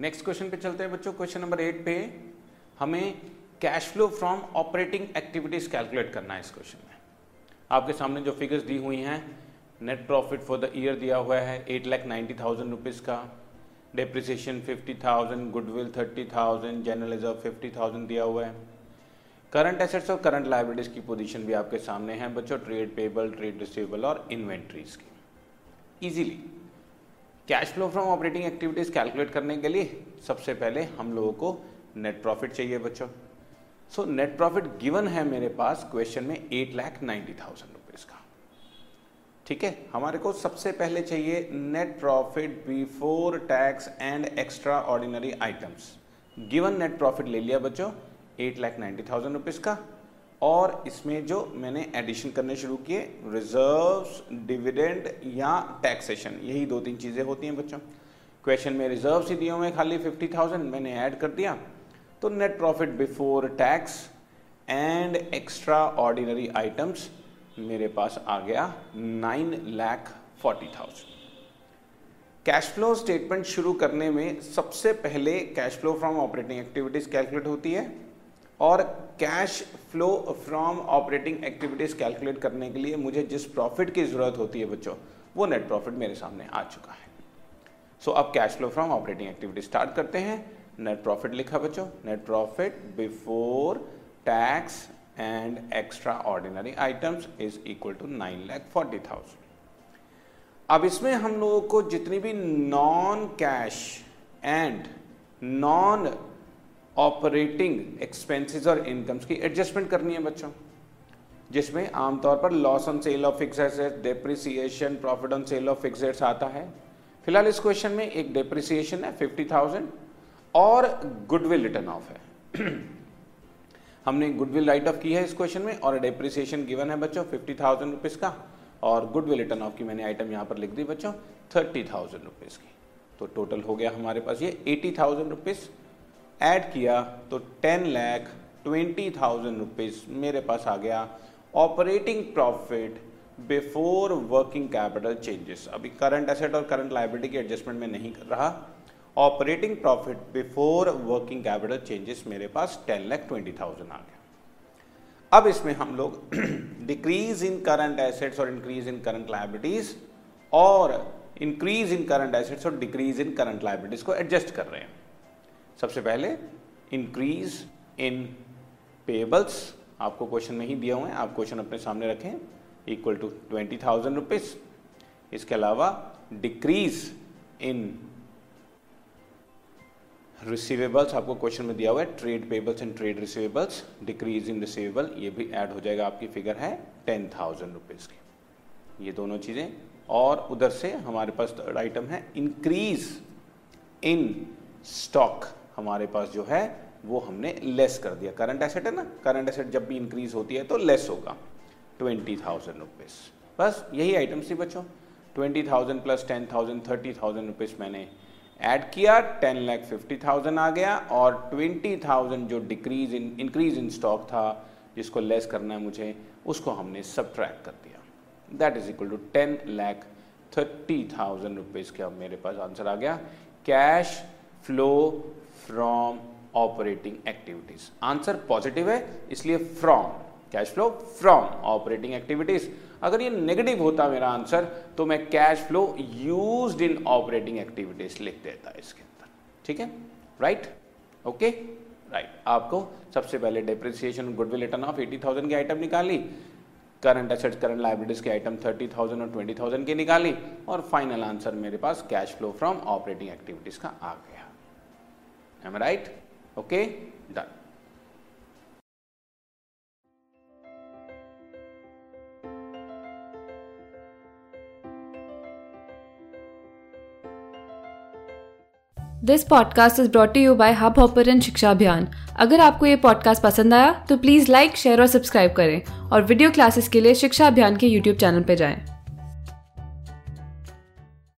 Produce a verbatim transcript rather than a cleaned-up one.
Next question पे चलते हैं बच्चों। क्वेश्चन नंबर एट पे हमें cash flow from operating activities calculate करना है। इस क्वेश्चन में आपके सामने जो फिगर्स दी हुई हैं, net profit for the year दिया हुआ है eight lakh ninety thousand rupees का, depreciation fifty thousand, goodwill thirty thousand, general reserve fifty thousand दिया हुआ है। करंट एसेट्स और करंट लाइबिलिटीज़ की पोजीशन भी आपके सामने हैं बच्चों, ट्रेड पेबल, ट्रेड रिसीवेबल और इन्वेंट्रीज की। Easily cash flow from operating activities calculate करने के लिए सबसे पहले हम लोगों को नेट प्रॉफिट चाहिए बच्चों। सो नेट प्रॉफिट गिवन है मेरे पास क्वेश्चन में eight lakh ninety thousand rupees का। ठीक है, हमारे को सबसे पहले चाहिए net profit before tax and extraordinary items. Given net profit ले लिया बच्चों eight lakh ninety thousand rupees का, और इसमें जो मैंने एडिशन करने शुरू किए रिजर्व्स, डिविडेंड या टैक्सेशन, यही दो तीन चीज़ें होती हैं बच्चों। क्वेश्चन में रिजर्व्स ही दिए हुए खाली फिफ्टी थाउजेंड मैंने ऐड कर दिया, तो net profit before tax and extraordinary items मेरे पास आ गया nine lakh forty thousand. Cash flow statement शुरू करने में सबसे पहले cash flow from operating activities calculate होती है, और cash flow from operating activities calculate करने के लिए मुझे जिस प्रॉफिट की ज़रूरत होती है बच्चों, वो नेट प्रॉफिट मेरे सामने आ चुका है। सो so, अब cash flow from operating activities start करते हैं। नेट प्रॉफिट लिखा बच्चों, net profit before tax and extraordinary items is equal to nine lakh forty thousand. अब इसमें हम लोगों को जितनी भी non cash and non operating expenses और इनकम्स की एडजस्टमेंट करनी है बच्चों, जिसमें आमतौर पर loss on sale of fixed assets, depreciation, profit on sale of fixed assets आता है। फिलहाल इस क्वेश्चन में एक डेप्रिसिएशन है फिफ्टी थाउजेंड और गुडविल रिटर्न ऑफ है। हमने गुडविल राइट ऑफ की है इस क्वेश्चन में, और डेप्रिसिएशन गिवन है बच्चों फिफ्टी थाउजेंड रुपीज़ का, और गुडविल रिटर्न ऑफ की मैंने आइटम यहाँ पर लिख दी बच्चों थर्टी थाउजेंड रुपीज़ की। तो टोटल हो गया हमारे पास ये एटी थाउजेंड रुपीज़, ऐड किया तो ten lakh twenty thousand rupees मेरे पास आ गया operating profit before working capital changes. अभी करंट एसेट और करंट लाइबिलिटी के एडजस्टमेंट में नहीं कर रहा, operating profit before working capital changes मेरे पास टेन लैख ट्वेंटी थाउजेंड आ गया। अब इसमें हम लोग डिक्रीज इन करंट एसेट्स और इंक्रीज इन करंट लाइबिलिटीज, और इंक्रीज इन करंट एसेट्स और डिक्रीज इन करंट लाइबिलिटीज को एडजस्ट कर रहे हैं। सबसे पहले इंक्रीज इन पेबल्स आपको क्वेश्चन में ही दिया हुआ है, आप क्वेश्चन अपने सामने रखें, equal to twenty thousand rupees. इसके अलावा डिक्रीज इन रिसीवेबल्स आपको क्वेश्चन में दिया हुआ है, trade payables and trade receivables, decrease in receivable, ये भी ऐड हो जाएगा, आपकी फिगर है टेन थाउजेंड रुपीज़ की, ये दोनों चीज़ें। और उधर से हमारे पास थर्ड आइटम है इंक्रीज इन स्टॉक, हमारे पास जो है वो हमने लेस कर दिया, करंट एसेट है ना, करंट एसेट जब भी इंक्रीज होती है तो लेस होगा, ट्वेंटी थाउजेंड रुपीज़। बस यही आइटम्स थी बच्चों, twenty thousand plus ten thousand thirty thousand rupees मैंने ऐड किया, टेन लाख फिफ्टी थाउजेंड आ गया, और ट्वेंटी थाउजेंड जो decrease in increase in stock था जिसको लेस करना है मुझे, उसको हमने सब्ट्रैक्ट कर दिया, that is equal to ten lakh thirty thousand rupees का मेरे पास आंसर आ गया cash flow from operating activities. Answer positive है इसलिए from, cash flow from operating activities. अगर ये नेगेटिव होता मेरा आंसर तो मैं cash flow used in operating activities लिख देता इसके अंदर। ठीक है, राइट, ओके, राइट। आपको सबसे पहले depreciation goodwill written off eighty thousand की आइटम निकाली, करंट एसेट्स करंट लाइबिलिटीज की आइटम थर्टी थाउजेंड और ट्वेंटी थाउजेंड की निकाली, और फाइनल आंसर मेरे पास cash flow from operating activities का आ गया। Am I right? Okay, done. This podcast is brought you by Hubhopper and Shiksha Abhiyan. अगर आपको ये पॉडकास्ट पसंद आया तो प्लीज़ लाइक, शेयर और सब्सक्राइब करें, और वीडियो क्लासेस के लिए शिक्षा अभियान के यूट्यूब चैनल पर जाएं।